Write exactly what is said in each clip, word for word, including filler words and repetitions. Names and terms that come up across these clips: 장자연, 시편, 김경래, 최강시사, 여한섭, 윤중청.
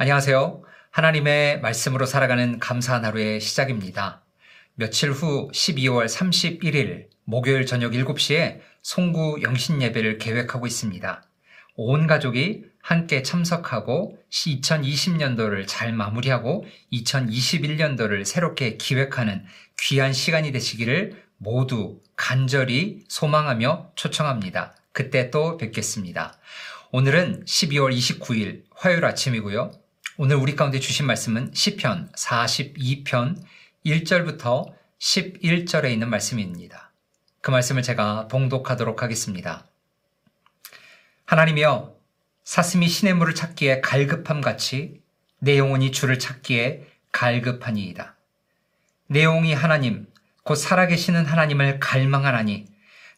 안녕하세요. 하나님의 말씀으로 살아가는 감사한 하루의 시작입니다. 며칠 후 십이월 삼십일일 목요일 저녁 일곱 시에 송구 영신 예배를 계획하고 있습니다. 온 가족이 함께 참석하고 이천이십 년도를 잘 마무리하고 이천이십일 년도를 새롭게 기획하는 귀한 시간이 되시기를 모두 간절히 소망하며 초청합니다. 그때 또 뵙겠습니다. 오늘은 십이월 이십구일 화요일 아침이고요. 오늘 우리 가운데 주신 말씀은 시편 사십이편 일절부터 십일절에 있는 말씀입니다. 그 말씀을 제가 봉독하도록 하겠습니다. 하나님이여, 사슴이 시냇물을 찾기에 갈급함같이 내 영혼이 주를 찾기에 갈급하니이다. 내 영혼이 하나님 곧 살아계시는 하나님을 갈망하나니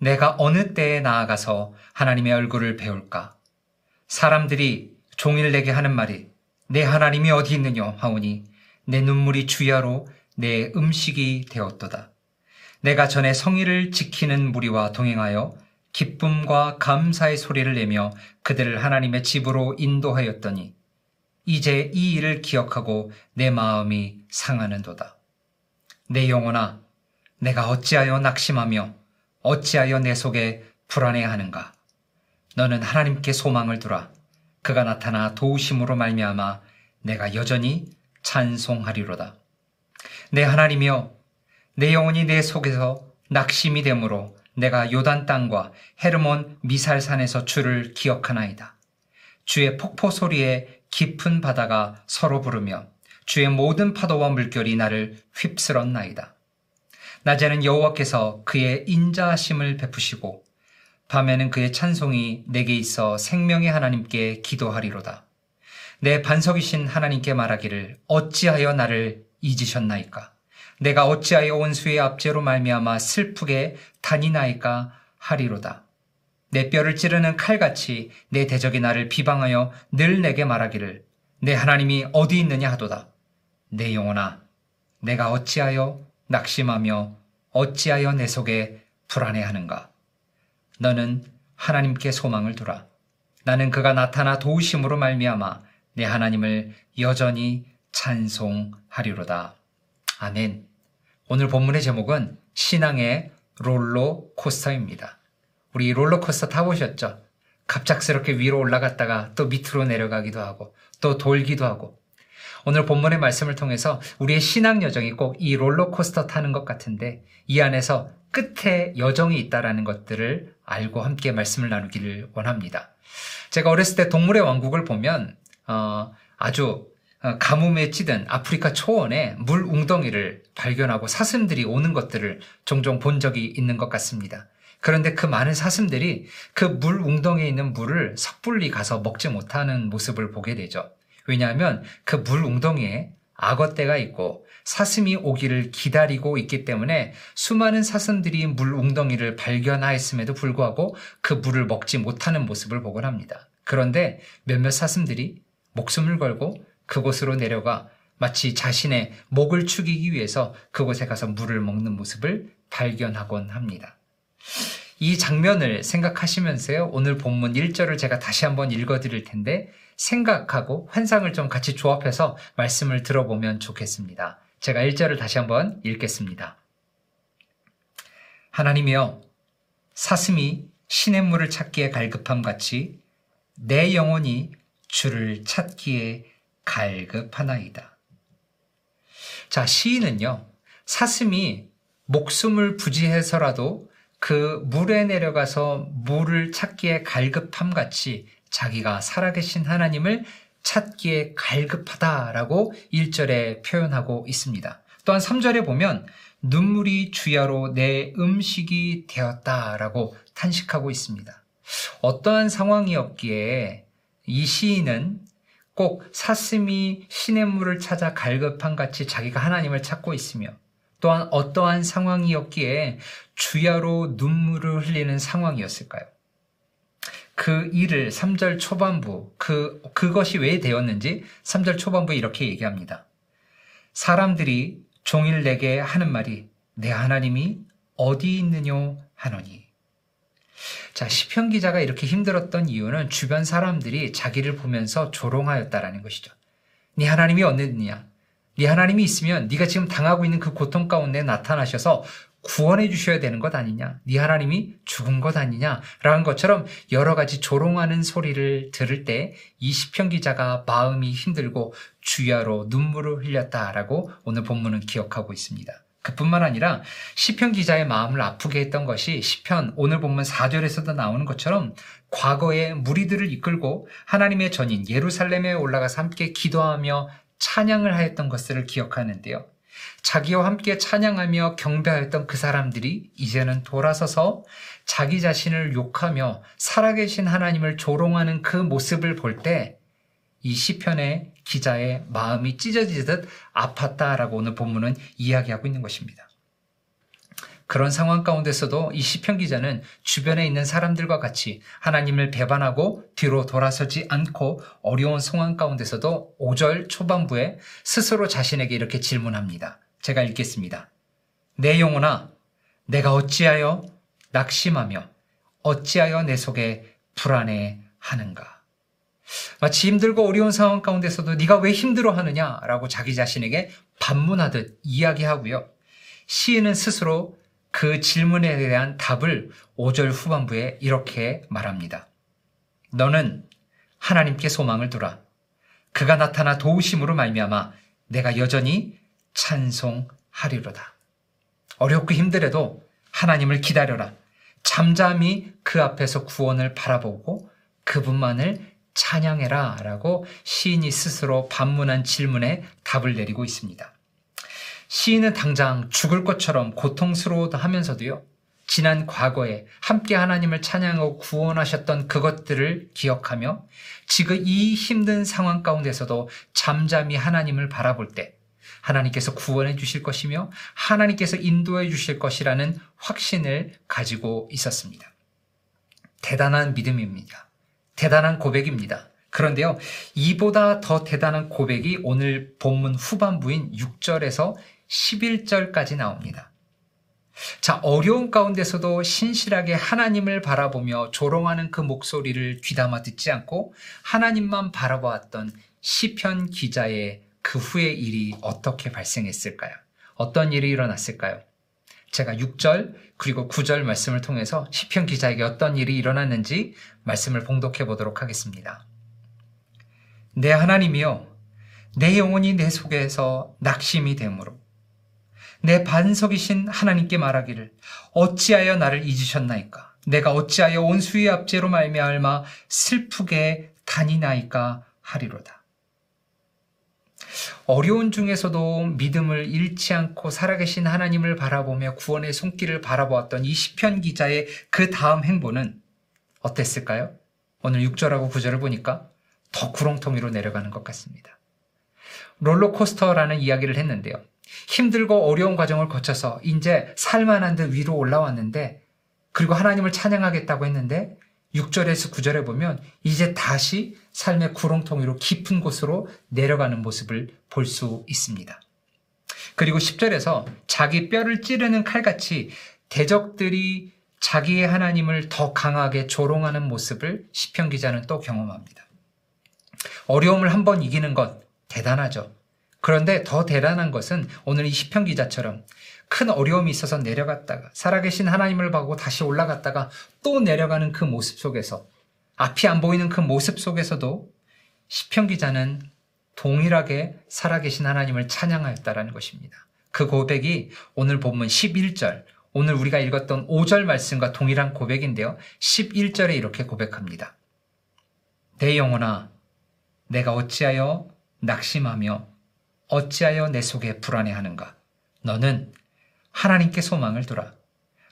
내가 어느 때에 나아가서 하나님의 얼굴을 배울까? 사람들이 종일 내게 하는 말이 내 하나님이 어디 있느냐 하오니 내 눈물이 주야로 내 음식이 되었도다. 내가 전에 성의를 지키는 무리와 동행하여 기쁨과 감사의 소리를 내며 그들을 하나님의 집으로 인도하였더니 이제 이 일을 기억하고 내 마음이 상하는도다. 내 영혼아, 내가 어찌하여 낙심하며 어찌하여 내 속에 불안해하는가? 너는 하나님께 소망을 두라. 그가 나타나 도우심으로 말미암아 내가 여전히 찬송하리로다. 내 하나님이여, 내 영혼이 내 속에서 낙심이 되므로 내가 요단 땅과 헤르몬 미살산에서 주를 기억하나이다. 주의 폭포 소리에 깊은 바다가 서로 부르며 주의 모든 파도와 물결이 나를 휩쓸었나이다. 낮에는 여호와께서 그의 인자하심을 베푸시고 밤에는 그의 찬송이 내게 있어 생명의 하나님께 기도하리로다. 내 반석이신 하나님께 말하기를 어찌하여 나를 잊으셨나이까? 내가 어찌하여 원수의 압제로 말미암아 슬프게 다니나이까 하리로다. 내 뼈를 찌르는 칼같이 내 대적이 나를 비방하여 늘 내게 말하기를 내 하나님이 어디 있느냐 하도다. 내 영혼아, 내가 어찌하여 낙심하며 어찌하여 내 속에 불안해하는가? 너는 하나님께 소망을 두라. 나는 그가 나타나 도우심으로 말미암아 내 하나님을 여전히 찬송하리로다. 아멘. 오늘 본문의 제목은 신앙의 롤러코스터입니다. 우리 롤러코스터 타보셨죠? 갑작스럽게 위로 올라갔다가 또 밑으로 내려가기도 하고 또 돌기도 하고, 오늘 본문의 말씀을 통해서 우리의 신앙 여정이 꼭 이 롤러코스터 타는 것 같은데 이 안에서 끝에 여정이 있다라는 것들을 알고 함께 말씀을 나누기를 원합니다. 제가 어렸을 때 동물의 왕국을 보면 어, 아주 가뭄에 찌든 아프리카 초원에 물 웅덩이를 발견하고 사슴들이 오는 것들을 종종 본 적이 있는 것 같습니다. 그런데 그 많은 사슴들이 그 물 웅덩이에 있는 물을 섣불리 가서 먹지 못하는 모습을 보게 되죠. 왜냐하면 그 물 웅덩이에 악어떼가 있고 사슴이 오기를 기다리고 있기 때문에 수많은 사슴들이 물 웅덩이를 발견하였음에도 불구하고 그 물을 먹지 못하는 모습을 보곤 합니다. 그런데 몇몇 사슴들이 목숨을 걸고 그곳으로 내려가 마치 자신의 목을 축이기 위해서 그곳에 가서 물을 먹는 모습을 발견하곤 합니다. 이 장면을 생각하시면서요, 오늘 본문 일 절을 제가 다시 한번 읽어드릴 텐데 생각하고 환상을 좀 같이 조합해서 말씀을 들어보면 좋겠습니다. 제가 일 절을 다시 한번 읽겠습니다. 하나님이여, 사슴이 시냇물을 찾기에 갈급함같이 내 영혼이 주를 찾기에 갈급하나이다. 자, 시인은요, 사슴이 목숨을 부지해서라도 그 물에 내려가서 물을 찾기에 갈급함같이 자기가 살아계신 하나님을 찾기에 갈급하다라고 일 절에 표현하고 있습니다. 또한 삼 절에 보면 눈물이 주야로 내 음식이 되었다라고 탄식하고 있습니다. 어떠한 상황이었기에 이 시인은 꼭 사슴이 시냇물을 찾아 갈급함같이 자기가 하나님을 찾고 있으며 또한 어떠한 상황이었기에 주야로 눈물을 흘리는 상황이었을까요? 그 일을 삼 절 초반부, 그, 그것이 왜 되었는지 삼 절 초반부에 이렇게 얘기합니다. 사람들이 종일 내게 하는 말이 내 하나님이 어디 있느뇨 하노니. 자, 시편 기자가 이렇게 힘들었던 이유는 주변 사람들이 자기를 보면서 조롱하였다라는 것이죠. 네 하나님이 어딨느냐? 네 하나님이 있으면 네가 지금 당하고 있는 그 고통 가운데 나타나셔서 구원해 주셔야 되는 것 아니냐? 네 하나님이 죽은 것 아니냐? 라는 것처럼 여러 가지 조롱하는 소리를 들을 때 이 시편 기자가 마음이 힘들고 주야로 눈물을 흘렸다라고 오늘 본문은 기억하고 있습니다. 그뿐만 아니라 시편 기자의 마음을 아프게 했던 것이 시편 오늘 본문 사 절에서도 나오는 것처럼 과거에 무리들을 이끌고 하나님의 전인 예루살렘에 올라가서 함께 기도하며 찬양을 하였던 것을 기억하는데요. 자기와 함께 찬양하며 경배하였던 그 사람들이 이제는 돌아서서 자기 자신을 욕하며 살아계신 하나님을 조롱하는 그 모습을 볼 때 이 시편의 기자의 마음이 찢어지듯 아팠다라고 오늘 본문은 이야기하고 있는 것입니다. 그런 상황 가운데서도 이 시편 기자는 주변에 있는 사람들과 같이 하나님을 배반하고 뒤로 돌아서지 않고 어려운 상황 가운데서도 오 절 초반부에 스스로 자신에게 이렇게 질문합니다. 제가 읽겠습니다. 내 영혼아, 내가 어찌하여 낙심하며 어찌하여 내 속에 불안해하는가. 마치 힘들고 어려운 상황 가운데서도 네가 왜 힘들어하느냐라고 자기 자신에게 반문하듯 이야기하고요. 시인은 스스로 그 질문에 대한 답을 오 절 후반부에 이렇게 말합니다. 너는 하나님께 소망을 두라. 그가 나타나 도우심으로 말미암아 내가 여전히 찬송하리로다. 어렵고 힘들어도 하나님을 기다려라. 잠잠히 그 앞에서 구원을 바라보고 그분만을 찬양해라 라고 시인이 스스로 반문한 질문에 답을 내리고 있습니다. 시인은 당장 죽을 것처럼 고통스러워하면서도요, 지난 과거에 함께 하나님을 찬양하고 구원하셨던 그것들을 기억하며 지금 이 힘든 상황 가운데서도 잠잠히 하나님을 바라볼 때 하나님께서 구원해 주실 것이며 하나님께서 인도해 주실 것이라는 확신을 가지고 있었습니다. 대단한 믿음입니다. 대단한 고백입니다. 그런데요, 이보다 더 대단한 고백이 오늘 본문 후반부인 육 절에서 십일 절까지 나옵니다. 자, 어려운 가운데서도 신실하게 하나님을 바라보며 조롱하는 그 목소리를 귀담아 듣지 않고 하나님만 바라보았던 시편 기자의 그 후의 일이 어떻게 발생했을까요? 어떤 일이 일어났을까요? 제가 육 절 그리고 구 절 말씀을 통해서 시편 기자에게 어떤 일이 일어났는지 말씀을 봉독해 보도록 하겠습니다. 내 하나님이여, 내 영혼이 내 속에서 낙심이 되므로 내 반석이신 하나님께 말하기를 어찌하여 나를 잊으셨나이까? 내가 어찌하여 온수의 압제로 말미암아 슬프게 다니나이까 하리로다. 어려운 중에서도 믿음을 잃지 않고 살아계신 하나님을 바라보며 구원의 손길을 바라보았던 이 시편 기자의 그 다음 행보는 어땠을까요? 오늘 육 절하고 구 절을 보니까 더 구렁텅이로 내려가는 것 같습니다. 롤러코스터라는 이야기를 했는데요. 힘들고 어려운 과정을 거쳐서 이제 살만한 듯 위로 올라왔는데, 그리고 하나님을 찬양하겠다고 했는데 육 절에서 구 절에 보면 이제 다시 삶의 구렁텅이로 깊은 곳으로 내려가는 모습을 볼 수 있습니다. 그리고 십 절에서 자기 뼈를 찌르는 칼같이 대적들이 자기의 하나님을 더 강하게 조롱하는 모습을 시편 기자는 또 경험합니다. 어려움을 한번 이기는 것 대단하죠. 그런데 더 대단한 것은 오늘 이 시편 기자처럼 큰 어려움이 있어서 내려갔다가 살아계신 하나님을 보고 다시 올라갔다가 또 내려가는 그 모습 속에서, 앞이 안 보이는 그 모습 속에서도 시편 기자는 동일하게 살아계신 하나님을 찬양하였다라는 것입니다. 그 고백이 오늘 본문 십일 절, 오늘 우리가 읽었던 오 절 말씀과 동일한 고백인데요. 십일 절에 이렇게 고백합니다. 내 영혼아, 내가 어찌하여 낙심하며 어찌하여 내 속에 불안해하는가. 너는 하나님께 소망을 두라.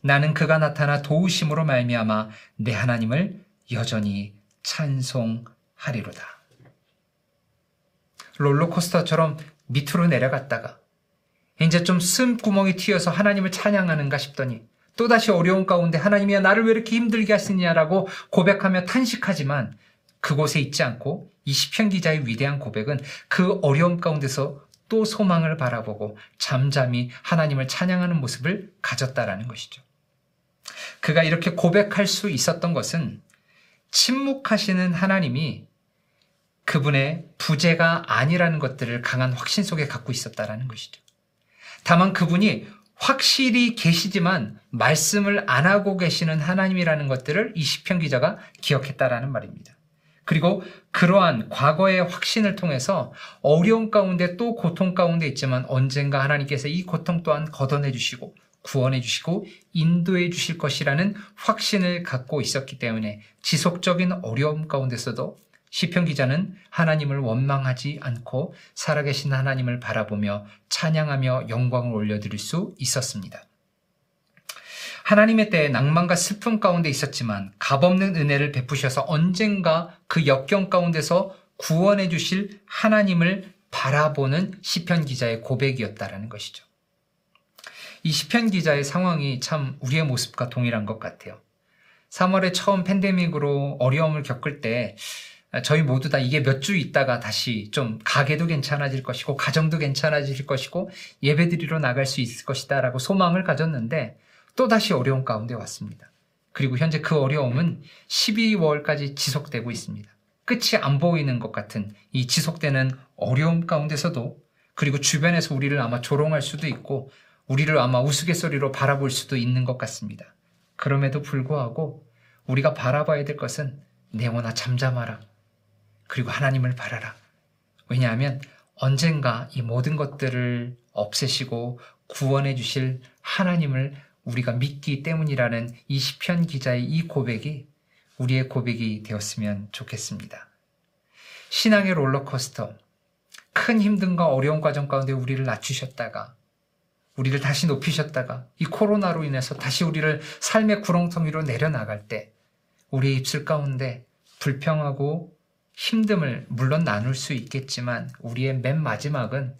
나는 그가 나타나 도우심으로 말미암아 내 하나님을 여전히 찬송하리로다. 롤러코스터처럼 밑으로 내려갔다가 이제 좀 숨구멍이 튀어서 하나님을 찬양하는가 싶더니 또다시 어려운 가운데 하나님이야 나를 왜 이렇게 힘들게 하시냐라고 고백하며 탄식하지만 그곳에 있지 않고 이 시편 기자의 위대한 고백은 그 어려움 가운데서 또 소망을 바라보고 잠잠히 하나님을 찬양하는 모습을 가졌다라는 것이죠. 그가 이렇게 고백할 수 있었던 것은 침묵하시는 하나님이 그분의 부재가 아니라는 것들을 강한 확신 속에 갖고 있었다라는 것이죠. 다만 그분이 확실히 계시지만 말씀을 안 하고 계시는 하나님이라는 것들을 이 시편 기자가 기억했다라는 말입니다. 그리고 그러한 과거의 확신을 통해서 어려운 가운데 또 고통 가운데 있지만 언젠가 하나님께서 이 고통 또한 걷어내 주시고 구원해 주시고 인도해 주실 것이라는 확신을 갖고 있었기 때문에 지속적인 어려움 가운데서도 시편 기자는 하나님을 원망하지 않고 살아계신 하나님을 바라보며 찬양하며 영광을 올려드릴 수 있었습니다. 하나님의 때에 낭만과 슬픔 가운데 있었지만 값없는 은혜를 베푸셔서 언젠가 그 역경 가운데서 구원해 주실 하나님을 바라보는 시편 기자의 고백이었다라는 것이죠. 이 시편 기자의 상황이 참 우리의 모습과 동일한 것 같아요. 삼월에 처음 팬데믹으로 어려움을 겪을 때 저희 모두 다 이게 몇 주 있다가 다시 좀 가게도 괜찮아질 것이고 가정도 괜찮아질 것이고 예배드리러 나갈 수 있을 것이다 라고 소망을 가졌는데 또다시 어려움 가운데 왔습니다. 그리고 현재 그 어려움은 십이월까지 지속되고 있습니다. 끝이 안 보이는 것 같은 이 지속되는 어려움 가운데서도 그리고 주변에서 우리를 아마 조롱할 수도 있고 우리를 아마 우스갯소리로 바라볼 수도 있는 것 같습니다. 그럼에도 불구하고 우리가 바라봐야 될 것은 네오나 잠잠하라. 그리고 하나님을 바라라. 왜냐하면 언젠가 이 모든 것들을 없애시고 구원해 주실 하나님을 우리가 믿기 때문이라는 이 시편 기자의 이 고백이 우리의 고백이 되었으면 좋겠습니다. 신앙의 롤러코스터, 큰 힘듦과 어려운 과정 가운데 우리를 낮추셨다가 우리를 다시 높이셨다가 이 코로나로 인해서 다시 우리를 삶의 구렁텅이로 내려나갈 때 우리의 입술 가운데 불평하고 힘듦을 물론 나눌 수 있겠지만 우리의 맨 마지막은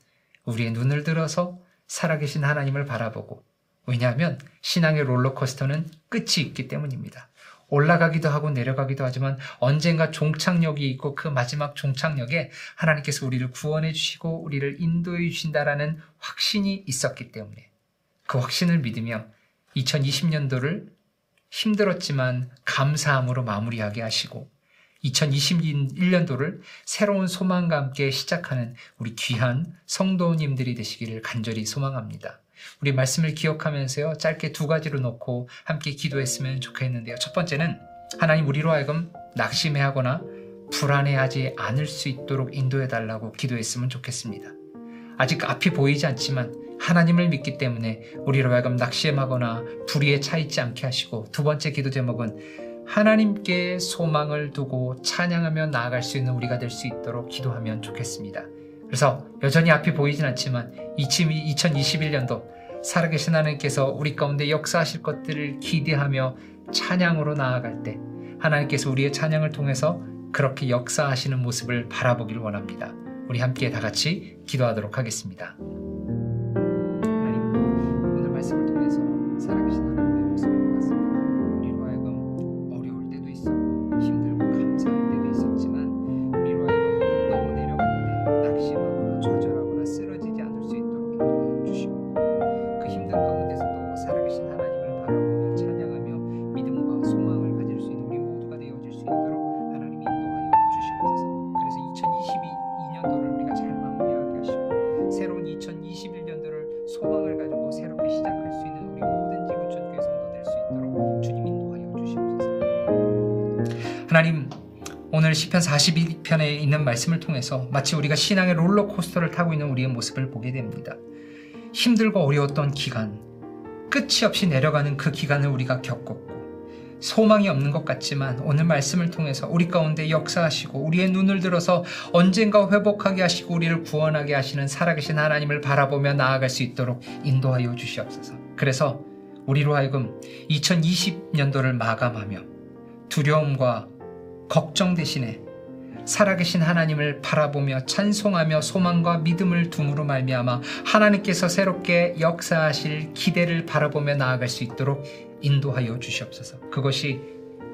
우리의 눈을 들어서 살아계신 하나님을 바라보고 왜냐하면 신앙의 롤러코스터는 끝이 있기 때문입니다. 올라가기도 하고 내려가기도 하지만 언젠가 종착역이 있고 그 마지막 종착역에 하나님께서 우리를 구원해 주시고 우리를 인도해 주신다라는 확신이 있었기 때문에 그 확신을 믿으며 이천이십 년도를 힘들었지만 감사함으로 마무리하게 하시고 이천이십일 년도를 새로운 소망과 함께 시작하는 우리 귀한 성도님들이 되시기를 간절히 소망합니다. 우리 말씀을 기억하면서요 짧게 두 가지로 놓고 함께 기도했으면 좋겠는데요. 첫 번째는 하나님 우리로 하여금 낙심해하거나 불안해하지 않을 수 있도록 인도해달라고 기도했으면 좋겠습니다. 아직 앞이 보이지 않지만 하나님을 믿기 때문에 우리로 하여금 낙심하거나 불의에 차있지 않게 하시고 두 번째 기도 제목은 하나님께 소망을 두고 찬양하며 나아갈 수 있는 우리가 될 수 있도록 기도하면 좋겠습니다. 그래서 여전히 앞이 보이진 않지만 이천이십일 년도 살아계신 하나님께서 우리 가운데 역사하실 것들을 기대하며 찬양으로 나아갈 때 하나님께서 우리의 찬양을 통해서 그렇게 역사하시는 모습을 바라보길 원합니다. 우리 함께 다 같이 기도하도록 하겠습니다. 하나님, 오늘 말씀을 통해서 살아계신 하나님의 모습을 보았습니다. 우리로 하여금 어려울 때도 있었고 힘들고 감사할 때도 있었지만 우리로 하여금 너무 내려갈 때 낙심하거나 좌절하거나 쓰러지지 않을 수 있도록 인도해 주시고 그 힘든 가운데서도 살아계신 하나님을 바라보며 찬양하며 믿음과 소망을 가질 수 있는 우리 모두가 되어질 수 있도록 하나님 인도하여 주시옵소서. 그래서 이천이십이 년도를 우리가 잘 마무리하게 하시고 새로운 이천이십일 년도를 소망을 가지고 새롭게 시작할 수 있는 우리 모든 지구촌 교회 성도 될 수 있도록 주님 인도하여 주시옵소서. 하나님 오늘 시편 사십일 편에 있는 말씀을 통해서 마치 우리가 신앙의 롤러코스터를 타고 있는 우리의 모습을 보게 됩니다. 힘들고 어려웠던 기간, 끝이 없이 내려가는 그 기간을 우리가 겪었고 소망이 없는 것 같지만 오늘 말씀을 통해서 우리 가운데 역사하시고 우리의 눈을 들어서 언젠가 회복하게 하시고 우리를 구원하게 하시는 살아계신 하나님을 바라보며 나아갈 수 있도록 인도하여 주시옵소서. 그래서 우리로 하여금 이천이십 년도를 마감하며 두려움과 걱정 대신에 살아계신 하나님을 바라보며 찬송하며 소망과 믿음을 둠으로 말미암아 하나님께서 새롭게 역사하실 기대를 바라보며 나아갈 수 있도록 인도하여 주시옵소서. 그것이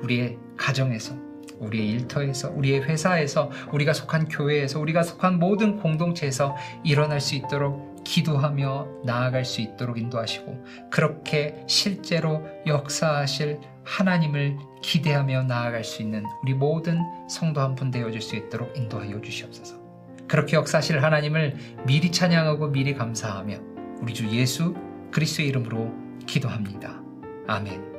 우리의 가정에서, 우리의 일터에서, 우리의 회사에서, 우리가 속한 교회에서, 우리가 속한 모든 공동체에서 일어날 수 있도록 기도하며 나아갈 수 있도록 인도하시고 그렇게 실제로 역사하실 하나님을 기대하며 나아갈 수 있는 우리 모든 성도 한 분 되어줄 수 있도록 인도하여 주시옵소서. 그렇게 역사하실 하나님을 미리 찬양하고 미리 감사하며 우리 주 예수 그리스도의 이름으로 기도합니다. 아멘.